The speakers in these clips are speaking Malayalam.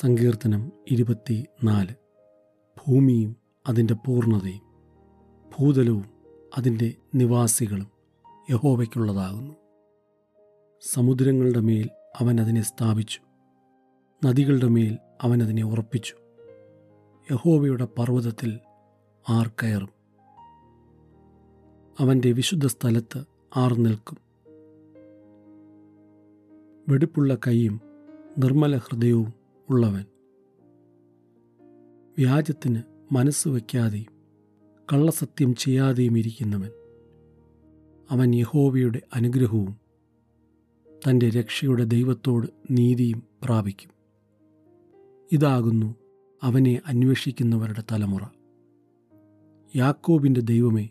സങ്കീർത്തനം 24. ഭൂമിയും അതിൻ്റെ പൂർണ്ണതയും ഭൂതലവും അതിൻ്റെ നിവാസികളും യഹോവയ്ക്കുള്ളതാകുന്നു. സമുദ്രങ്ങളുടെ മേൽ അവൻ അതിനെ സ്ഥാപിച്ചു, നദികളുടെ മേൽ അവൻ അതിനെ ഉറപ്പിച്ചു. യഹോവയുടെ പർവ്വതത്തിൽ ആർ കയറും? അവൻ്റെ വിശുദ്ധ സ്ഥലത്ത് ആർ നിൽക്കും? വെടിപ്പുള്ള കൈയും നിർമ്മല ഹൃദയവും ഉള്ളവൻ, വ്യാജത്തിന് മനസ്സ് വയ്ക്കാതെയും കള്ളസത്യം ചെയ്യാതെയും ഇരിക്കുന്നവൻ, അവൻ യഹോവയുടെ അനുഗ്രഹവും തൻ്റെ രക്ഷയുടെ ദൈവത്തോട് നീതിയും പ്രാപിക്കും. ഇതാകുന്നു അവനെ അന്വേഷിക്കുന്നവരുടെ തലമുറ. യാക്കോബിൻ്റെ ദൈവമേ,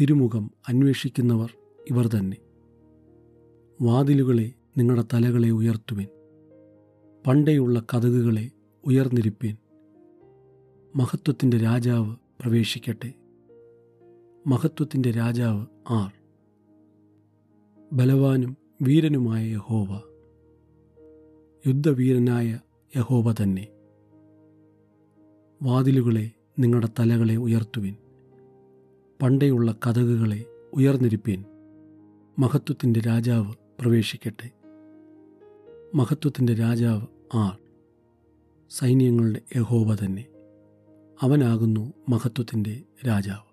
തിരുമുഖം അന്വേഷിക്കുന്നവർ ഇവർ തന്നെ. വാതിലുകളെ, നിങ്ങളുടെ തലകളെ ഉയർത്തുവിൻ. പണ്ടേയുള്ള കതകുകളെ ഉയർന്നിരിപ്പീൻ. മഹത്വത്തിൻ്റെ രാജാവ് പ്രവേശിക്കട്ടെ. മഹത്വത്തിൻ്റെ രാജാവ് ആർ? ബലവാനും വീരനുമായ യഹോവ, യുദ്ധവീരനായ യഹോവ തന്നെ. വാതിലുകളെ, നിങ്ങളുടെ തലകളെ ഉയർത്തുവിൻ. പണ്ടേയുള്ള കതകുകളെ ഉയർന്നിരിപ്പീൻ. മഹത്വത്തിൻ്റെ രാജാവ് പ്രവേശിക്കട്ടെ. മഹത്വത്തിൻ്റെ രാജാവ് ആർ? സൈന്യങ്ങളുടെ യഹോവ തന്നെ. അവനാകുന്നു മഹത്വത്തിൻ്റെ രാജാവ്.